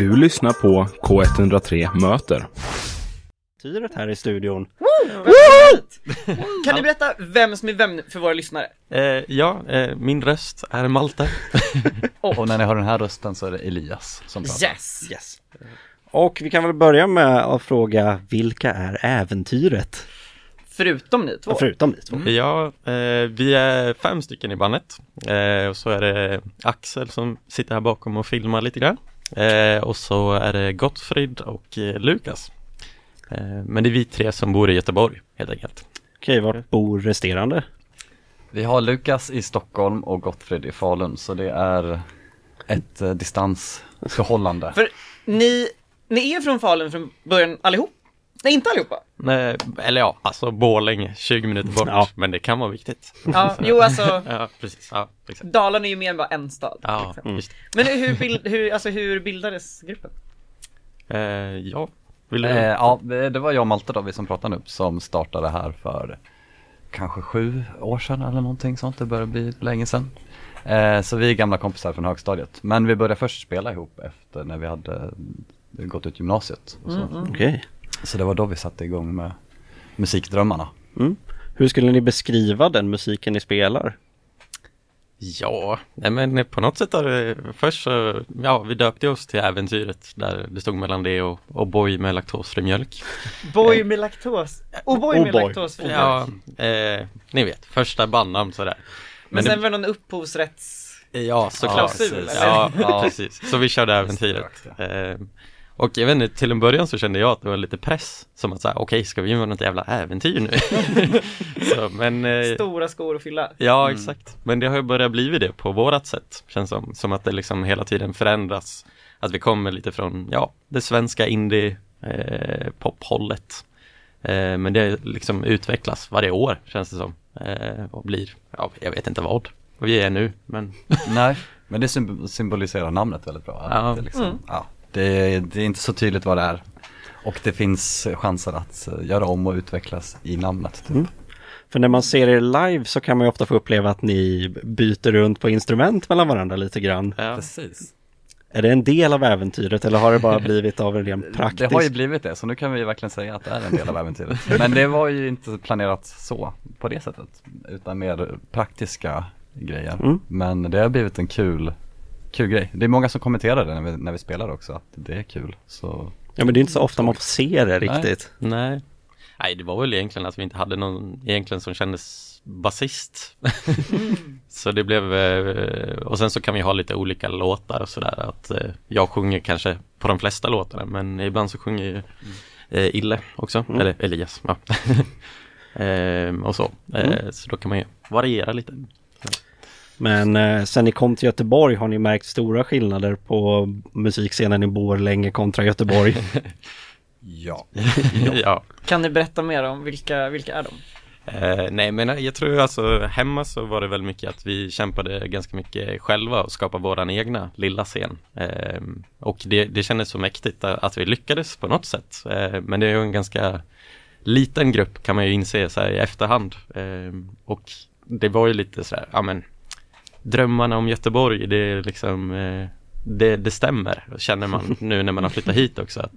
Du lyssnar på K103 möter. Äventyret här i studion. Kan du berätta vem som är vem för våra lyssnare? Min röst är Malte. Och när ni hör den här rösten så är det Elias som pratar. Yes. Och vi kan väl börja med att fråga, vilka är Äventyret? Förutom ni två? Ja, förutom ni två. Vi är 5 stycken i bandet. Och så är det Axel som sitter här bakom och filmar lite grann. Och så är det Gottfrid och Lukas. Men det är vi 3 som bor i Göteborg helt enkelt. Okej, vart bor resterande? Vi har Lukas i Stockholm och Gottfrid i Falun. Så det är ett distansförhållande. För ni är från Falun från början allihop? Nej, inte allihopa. Nej, eller ja, alltså Borlänge, 20 minuter bort. Ja. Men det kan vara viktigt. Ja, jo alltså. Ja, precis. Ja, exakt. Dalarna är ju mer än bara en stad. Ja, just. Men hur bildades gruppen? Det var jag och Malte då, vi som pratade upp, som startade här för kanske 7 år sedan eller någonting sånt. Det började bli länge sedan. Så vi är gamla kompisar från högstadiet. Men vi började först spela ihop efter när vi hade gått ut gymnasiet. Okej. Så det var då vi satte igång med musikdrömmarna. Mm. Hur skulle ni beskriva den musiken ni spelar? Ja, men på något sätt vi döpte oss till Äventyret där det stod mellan det och boj med laktosfri mjölk. Boj med laktos? Och boj med laktosfri mjölk? Ja, ni vet, första bandnamn sådär. Men sen var det någon upphovsrätts... Ja, såklart. Ja, precis. Så vi körde Äventyret. Och jag vet inte, till en början så kände jag att det var lite press. Som att säga, okej, ska vi göra något jävla äventyr nu? Stora skor att fylla. Ja, exakt. Men det har ju börjat bli det på vårat sätt. Känns som att det liksom hela tiden förändras. Att vi kommer lite från det svenska indie-pophållet. Men det liksom utvecklas varje år, känns det som. Och blir, jag vet inte vad vi är nu. Men... Nej, men det symboliserar namnet väldigt bra. Ja. Det är inte så tydligt vad det är. Och det finns chanser att göra om och utvecklas i namnet. Typ. Mm. För när man ser er live så kan man ju ofta få uppleva att ni byter runt på instrument mellan varandra lite grann. Ja, precis. Är det en del av äventyret eller har det bara blivit av en ren praktisk... Det har ju blivit det, så nu kan vi verkligen säga att det är en del av äventyret. Men det var ju inte planerat så på det sättet, utan mer praktiska grejer. Mm. Men det har blivit en kul grej. Det är många som kommenterar det när vi spelar också, att det är kul. Så... Ja, men det är inte så ofta man får se det riktigt. Nej, det var väl egentligen att vi inte hade någon egentligen som kändes basist. Så det blev... Och sen så kan vi ha lite olika låtar och sådär. Att jag sjunger kanske på de flesta låtarna, men ibland så sjunger ju Ille också. Mm. Eller Elias. Ja. Och så. Så då kan man ju variera lite. Men sen ni kom till Göteborg har ni märkt stora skillnader på musikscenen i Borlänge kontra Göteborg. Ja. Kan ni berätta mer om vilka är de? Jag tror alltså hemma så var det väl mycket att vi kämpade ganska mycket själva och skapade våran egna lilla scen. Och det kändes så mäktigt att vi lyckades på något sätt. Men det är ju en ganska liten grupp kan man ju inse så här i efterhand. Och det var ju lite så här, drömmarna om Göteborg, det är liksom det stämmer, känner man nu när man har flyttat hit också, att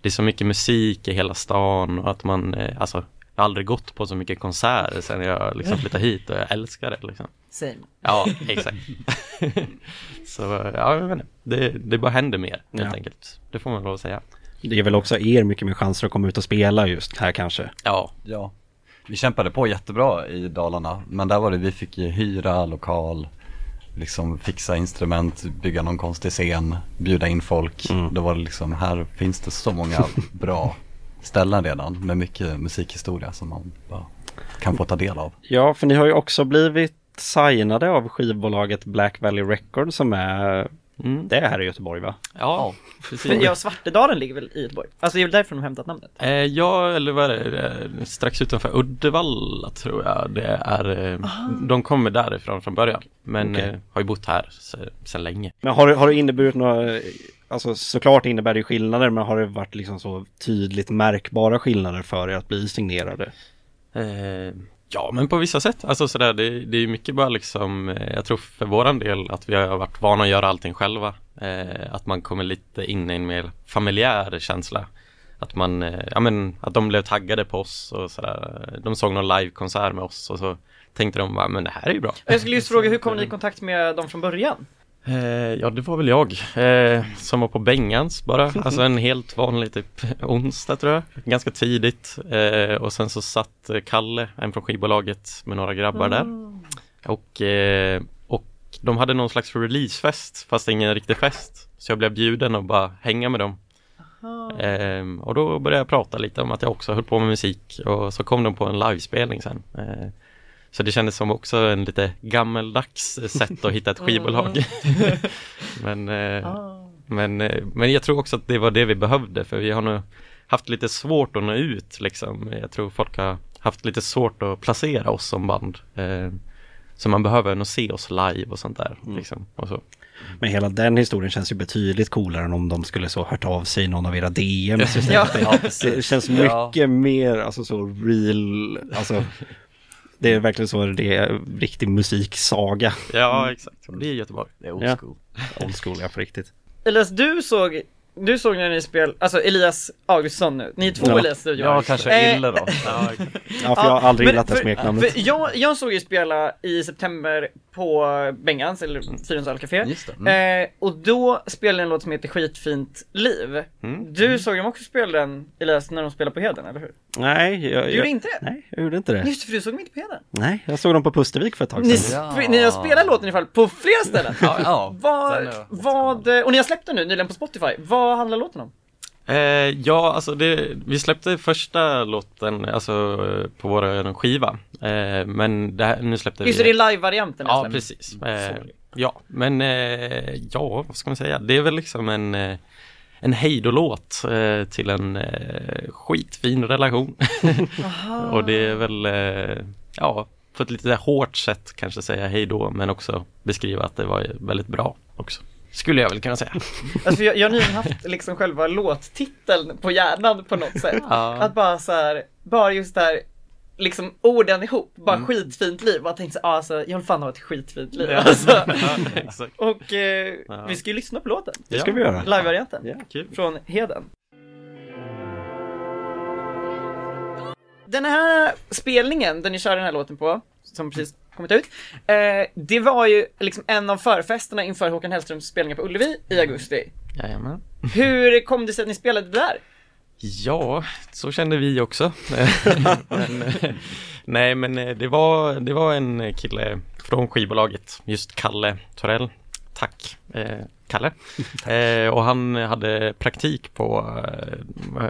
det är så mycket musik i hela stan och att man jag har aldrig gått på så mycket konserter sen jag liksom flyttade hit och jag älskar det liksom. Same. Ja, exakt. Så jag vet inte, det bara händer mer helt enkelt. Det får man väl säga. Det är väl också mycket mer chanser att komma ut och spela just här kanske. Ja. Vi kämpade på jättebra i Dalarna, men där var det vi fick hyra lokal, liksom fixa instrument, bygga någon konstig scen, bjuda in folk. Då var det liksom, här finns det så många bra ställen redan med mycket musikhistoria som man bara kan få ta del av. Ja, för ni har ju också blivit signade av skivbolaget Black Valley Records som är... Det är här i Göteborg, va? Ja, precis. Men Svartedalen ligger väl i Göteborg? Alltså det är väl därför de hämtat namnet? Eller vad är det? Strax utanför Uddevalla tror jag det är. De kommer därifrån från början. Men har ju bott här sedan länge. Men har det inneburit några... Alltså såklart innebär det skillnader, men har det varit liksom så tydligt märkbara skillnader för er att bli signerade? Ja, men på vissa sätt. Alltså sådär, det är mycket bara liksom, jag tror för våran del att vi har varit vana att göra allting själva. Att man kommer lite in i en mer familjär känsla. Att man, ja men, att de blev taggade på oss och sådär. De såg någon livekonsert med oss och så tänkte de bara, men det här är ju bra. Jag skulle just fråga, hur kom ni i kontakt med dem från början? Ja, det var väl jag som var på Bengans bara. Alltså en helt vanlig typ onsdag tror jag. Ganska tidigt. Och sen så satt Kalle, en från skivbolaget, med några grabbar där. Och de hade någon slags releasefest, fast ingen riktig fest. Så jag blev bjuden och bara hänga med dem. Och då började jag prata lite om att jag också höll på med musik. Och så kom de på en livespelning sen. Så det kändes som också en lite gammeldags sätt att hitta ett skivbolag. Men jag tror också att det var det vi behövde. För vi har nog haft lite svårt att nå ut. Liksom. Jag tror folk har haft lite svårt att placera oss som band. Så man behöver nog se oss live och sånt där. Liksom, och så. Men hela den historien känns ju betydligt coolare än om de skulle så hört av sig någon av era DM. Ja. Det känns mycket mer alltså, så real... Alltså, det är verkligen så, det är riktig musiksaga. Ja, exakt. Det är Göteborg. Det är old school. Ja. Old school, ja, för riktigt. Elias, du såg när ni spelade, alltså Elias Augustsson nu. Ni är två Elias. Ja, kanske Ille då. Ja, för jag har aldrig gillat det smeknamnet. Jag såg ju spela i september på Bengans, eller Fyrens Ölcafé. Just det. Och då spelade en låt som heter Skitfint liv. Du såg dem också spela den, Elias, när de spelade på Heden, eller hur? Nej, jag gjorde inte det. Nej, jag gjorde inte det. Just för du såg dem inte på Heden. Nej, jag såg dem på Pustervik för ett tag sedan. Ni har spelat låten i alla fall på flera ställen. Ja. Och ni har släppt den nu nyligen på Spotify. Vad handlar låten om? Vi släppte första låten alltså, på vår skiva. Men det här, nu släppte vi... Just det, är live-varianten. Ja, precis. Men vad ska man säga? Det är väl liksom en hejdolåt till en skitfin relation. Och det är väl... på ett lite hårt sätt kanske säga hejdå. Men också beskriva att det var väldigt bra också. Skulle jag väl kunna säga. Alltså jag har nyligen haft liksom själva låttiteln på hjärnan på något sätt. Att bara så här, bara just där liksom orden ihop, bara skitfint liv. Jag tänkte så här, jag vill fan ha ett skitfint liv. Alltså. Exakt. Och vi ska ju lyssna på låten. Det ska vi göra. Live-varianten. Ja, kul. Från Heden. Den här spelningen, där ni kör den här låten på, som precis kommit ut. Det var ju liksom en av förfesterna inför Håkan Hellströms spelningar på Ullevi i augusti. Jajamän. Hur kom det sig att ni spelade där? Ja, så kände vi också. men det var en kille från skivbolaget, just Kalle Torell. Tack, Kalle. Och han hade praktik på,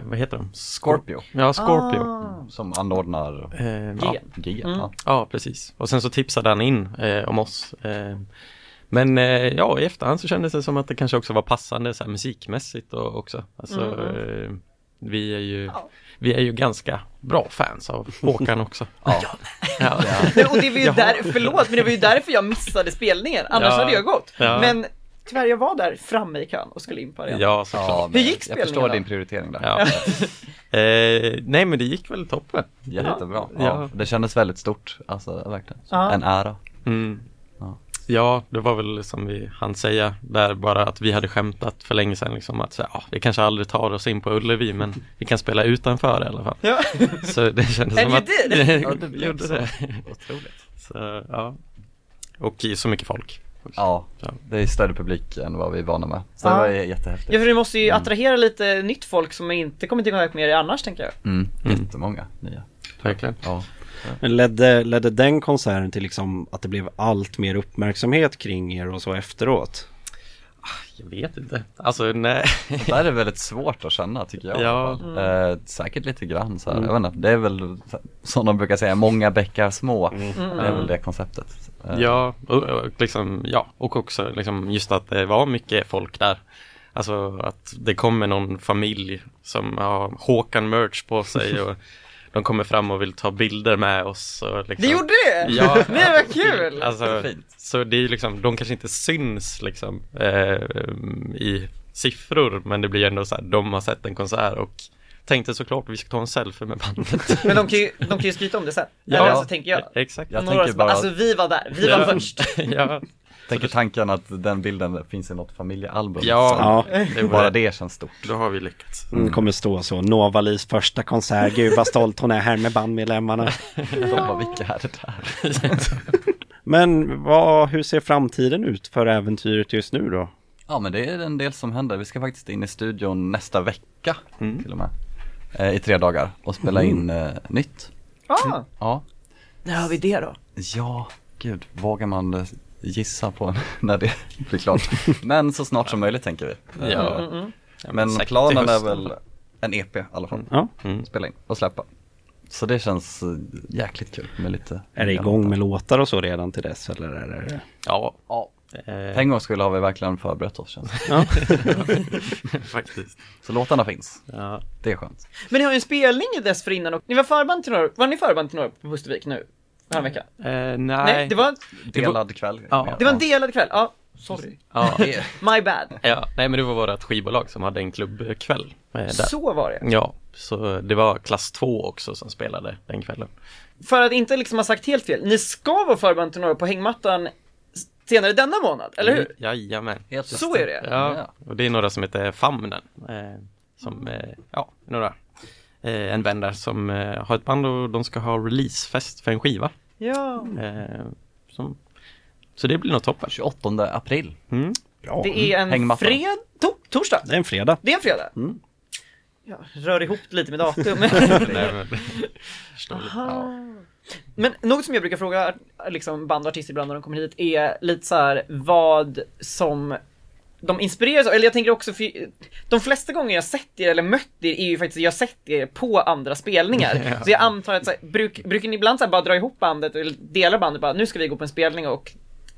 vad heter de? Scorpio. Ja, Scorpio. Som anordnar GN. Ja, precis. Och sen så tipsade han in om oss. Men i efterhand så kändes det som att det kanske också var passande så här, musikmässigt och också. Alltså, vi är ju ganska bra fans av Håkan också. Ja. Och det var ju därför jag missade spelningen. Annars hade jag gått. Ja. Men tyvärr, jag var där framme i kön och skulle in på det. Ja, såklart. Ja, hur gick spelningen? Jag förstår din prioritering där. Ja. Nej, men det gick väl toppen. Jättebra. Ja. Ja. Det kändes väldigt stort. Alltså, verkligen. Ja. En ära. Mm. Ja, det var väl som vi hann säga där, bara att vi hade skämtat för länge sedan liksom, att vi kanske aldrig tar oss in på Ullevi, men vi kan spela utanför i alla fall. Ja. Så det kändes som att det gjorde det. Otroligt. Så, ja. Och så mycket folk. Ja, det är större publik än vad vi är vana med. Så det var jättehäftigt. Ja, för du måste ju attrahera lite nytt folk som inte kommer till kontakt med er annars, tänker jag. Jättemånga nya. Verkligen. Ja. Men ledde den konserten till liksom att det blev allt mer uppmärksamhet kring er och så efteråt? Jag vet inte. Alltså, nej. Det där är väldigt svårt att känna, tycker jag. Ja. Säkert lite grann. Så här. Jag vet inte, det är väl, som de brukar säga, många bäckar små. Det är väl det konceptet. Ja, och också liksom, just att det var mycket folk där. Alltså att det kommer någon familj som har Håkan-merch på sig och... De kommer fram och vill ta bilder med oss. Och liksom, det gjorde det? Ja. Nej, vad kul! Alltså, så det är liksom, de kanske inte syns liksom, i siffror. Men det blir ändå så här, de har sett en konsert och tänkte såklart att vi ska ta en selfie med bandet. Men de kan ju skryta om det sen. Ja, alltså, tänker jag. Exakt. Jag tänker bara, alltså vi var där, vi var först. Ja. Tänker tanken att den bilden finns i något familjealbum. Ja, det bara det känns stort. Då har vi lyckats. Det kommer stå så. Novalis första konsert. Gud vad stolt hon är här med bandmedlemmarna. De bara, vilka är det där? Men hur ser framtiden ut för äventyret just nu då? Ja, men det är en del som händer. Vi ska faktiskt in i studion nästa vecka till och med. I 3 dagar och spela in nytt. Ja. När har vi det då? Ja, gud. Vågar man gissa på när det blir klart? Men så snart som möjligt tänker vi. Men planen är väl en EP i alla fall. Spela in och släppa. Så det känns jäkligt kul med lite. Är det igång med låtar och så redan till dess? Eller är det... Ja. Pengarskuld har vi verkligen förberett oss, känns det. Ja. Faktiskt. Så låtarna finns. Ja. Det är skönt. Men ni har ju en spelning dessförinnan. Och... Ni var förband till några. Var ni förband till några på Pustervik nu? Den veckan? Nej. Det var en delad kväll. Ja. Det var en delad kväll. Ja. Sorry. Ja. My bad. Ja. Nej, men det var vårt skivbolag som hade en klubbkväll. Så var det. Ja. Så det var klass 2 också som spelade den kvällen. För att inte liksom ha sagt helt fel. Ni ska vara förband till några på hängmattan senare denna månad, eller hur? Jajamän. Så är det. Ja. Och det är några som heter Famnen. En vän där som har ett band och de ska ha releasefest för en skiva. Ja. Så det blir nog toppen. 28 april. Mm. Bra. Det är en torsdag. Det är en fredag. Mm. Ja, rör ihop lite med datum. Men något som jag brukar fråga liksom band och artister ibland när de kommer hit är lite så här, vad som de inspireras av. Eller jag tänker också, för de flesta gånger jag sett er eller mött er är ju faktiskt jag sett er på andra spelningar. Så jag antar att så här, brukar ni ibland så här, bara dra ihop bandet eller dela bandet bara, nu ska vi gå på en spelning och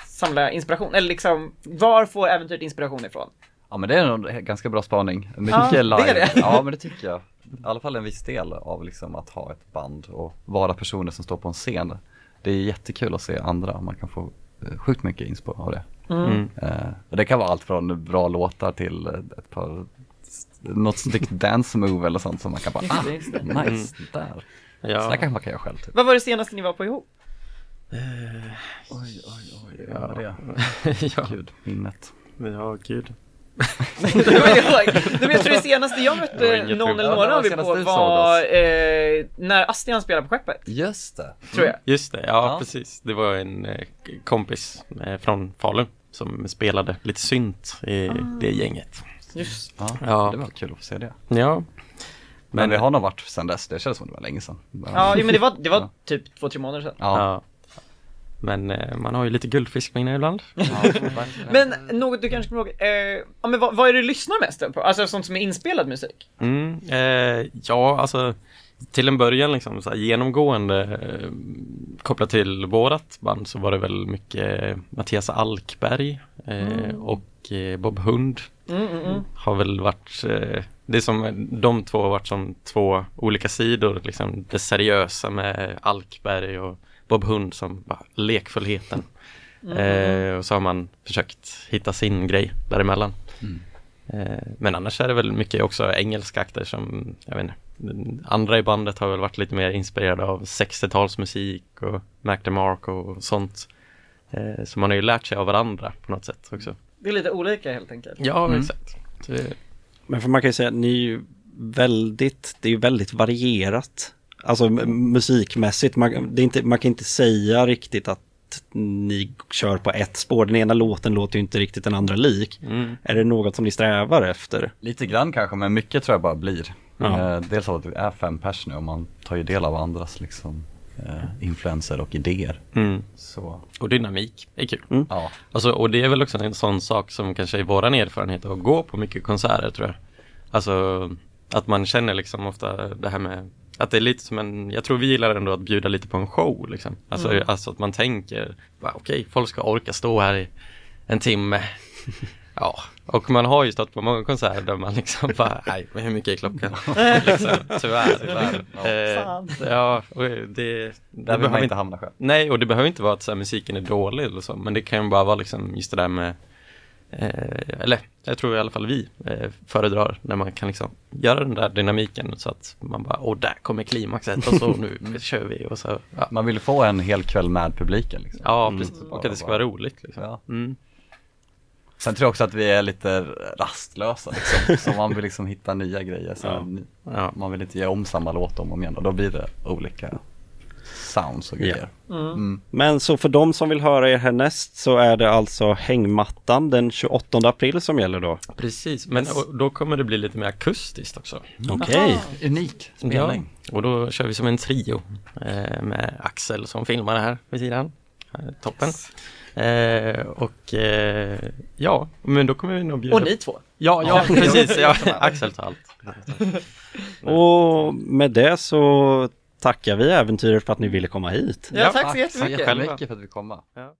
samla inspiration. Eller liksom, var får äventyret inspiration ifrån? Ja, men det är en ganska bra spaning. Mycket live. Det är det. Ja, men det tycker jag. I alla fall en viss del av liksom att ha ett band och vara personer som står på en scen. Det är jättekul att se andra. Man kan få sjukt mycket inspo av det. Det kan vara allt från bra låtar till ett par, något snyggt dance move eller sånt som man kan bara, nice, där. Ja. Så där kan man göra själv. Typ. Vad var det senaste ni var på ihop? Oj. Ja, vad det är. Gud, minnet. Ja, gud. Jag tror det senaste jag mötte någon eller några av er på var när Astian spelade på skeppet. Just det, tror jag. Just det, ja. Precis. Det var en kompis från Falun som spelade lite synt i det gänget. Just det. Ja. Det var kul att se det. Ja. Men vi har nog varit sedan dess. Det känns som det var länge sedan. Ja, men det var typ 2-3 månader sedan. Ja. Men man har ju lite guldfiskminne ibland. Men något du kanske kommer ihåg. Men vad är det du lyssnar mest på? Alltså sånt som är inspelad musik? Alltså till en början liksom, så här, genomgående kopplat till vårat band så var det väl mycket Mattias Alkberg och Bob Hund. Har väl varit... det är som de två har varit som två olika sidor. Liksom, det seriösa med Alkberg och Bob Hund som bara lekfullheten. Och så har man försökt hitta sin grej däremellan. Men annars är det väl mycket också engelska akter som, jag vet inte, andra i bandet har väl varit lite mer inspirerade av 60-talsmusik och Mac DeMarco och sånt. Så man har ju lärt sig av varandra på något sätt också. Det är lite olika helt enkelt. Ja, exakt. Men för man kan ju säga att ni är det är ju väldigt varierat. Alltså musikmässigt, man kan inte säga riktigt att ni kör på ett spår. Den ena låten låter ju inte riktigt den andra lik. Är det något som ni strävar efter? Lite grann kanske, men mycket tror jag bara blir. Dels av att vi är 5 pers nu och man tar ju del av andras liksom, influenser och idéer. Så. Och dynamik är kul. Ja. Alltså, och det är väl också en sån sak som kanske är våran erfarenhet att gå på mycket konserter tror jag. Alltså att man känner liksom ofta det här med att det är lite som en, jag tror vi gillar ändå att bjuda lite på en show liksom. Alltså, alltså att man tänker, okej, folk ska orka stå här i en timme. Ja, och man har ju stått på många konserter där man liksom bara, nej, hur mycket är klockan? Liksom, tyvärr. Och det behöver man inte hamna själv. Nej, och det behöver inte vara att så här, musiken är dålig eller så, men det kan ju bara vara liksom just det där med eller jag tror i alla fall vi föredrar när man kan liksom göra den där dynamiken så att man bara, där kommer klimaxet och så nu kör vi och så. Ja. Man vill få en hel kväll med publiken liksom. Ja, precis. Och att det ska vara roligt liksom. Ja. Mm. Sen tror jag också att vi är lite rastlösa liksom. Så man vill liksom hitta nya grejer. Ja. Man vill inte ge om samma låt om och igen. Och då blir det olika sounds och grejer. Yeah. Mm. Men så för de som vill höra er härnäst så är det alltså hängmattan den 28 april som gäller då. Precis, men då kommer det bli lite mer akustiskt också. Okej. Unik spelning. Ja. Och då kör vi som en trio med Axel som filmar det här vid sidan. Toppen. Yes. Ja, men då kommer vi nog bjuda... Och ni två. Ja, precis. Ja. Axel tar allt. Och med det så tackar vi Äventyret för att ni ville komma hit. Ja, tack så jättemycket. Tack så jättemycket för att vi kom. Ja.